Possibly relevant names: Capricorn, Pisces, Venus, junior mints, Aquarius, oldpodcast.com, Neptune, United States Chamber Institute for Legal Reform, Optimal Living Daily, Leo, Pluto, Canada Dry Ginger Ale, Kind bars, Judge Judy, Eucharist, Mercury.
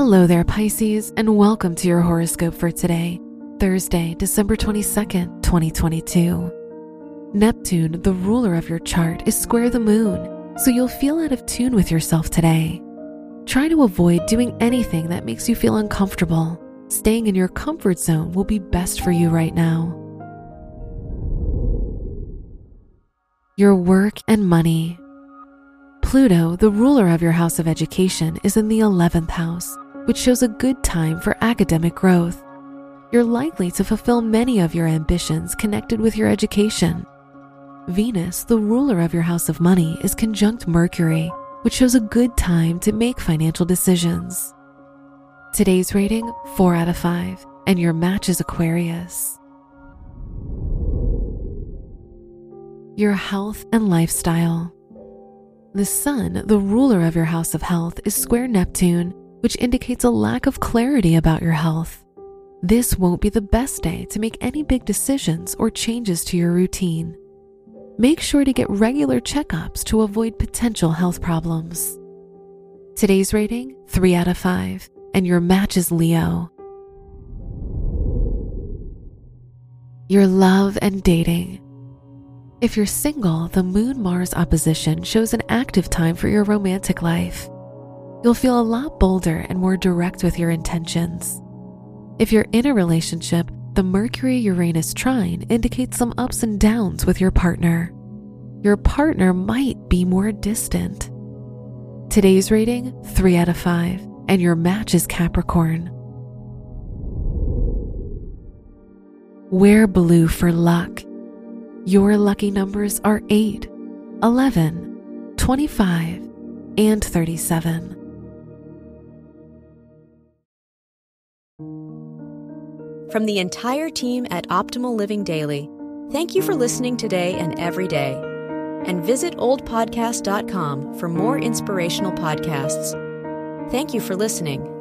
Hello there, Pisces, and welcome to your horoscope for today, Thursday, December 22nd, 2022. Neptune, the ruler of your chart, is square the moon, so you'll feel out of tune with yourself today. Try to avoid doing anything that makes you feel uncomfortable. Staying in your comfort zone will be best for you right now. Your work and money. Pluto, the ruler of your house of education, is in the 11th house, which shows a good time for academic growth. You're likely to fulfill many of your ambitions connected with your education. Venus, the ruler of your house of money, is conjunct Mercury, which shows a good time to make financial decisions. Today's rating, 4 out of 5, and your match is Aquarius. Your health and lifestyle. The Sun, the ruler of your house of health, is square Neptune, which indicates a lack of clarity about your health. This won't be the best day to make any big decisions or changes to your routine. Make sure to get regular checkups to avoid potential health problems. Today's rating, 3 out of 5, and your match is Leo. Your love and dating. If you're single, the Moon-Mars opposition shows an active time for your romantic life. You'll feel a lot bolder and more direct with your intentions. If you're in a relationship, the Mercury-Uranus trine indicates some ups and downs with your partner. Your partner might be more distant. Today's rating, 3 out of 5, and your match is Capricorn. Wear blue for luck. Your lucky numbers are 8, 11, 25, and 37. From the entire team at Optimal Living Daily, thank you for listening today and every day. And visit oldpodcast.com for more inspirational podcasts. Thank you for listening.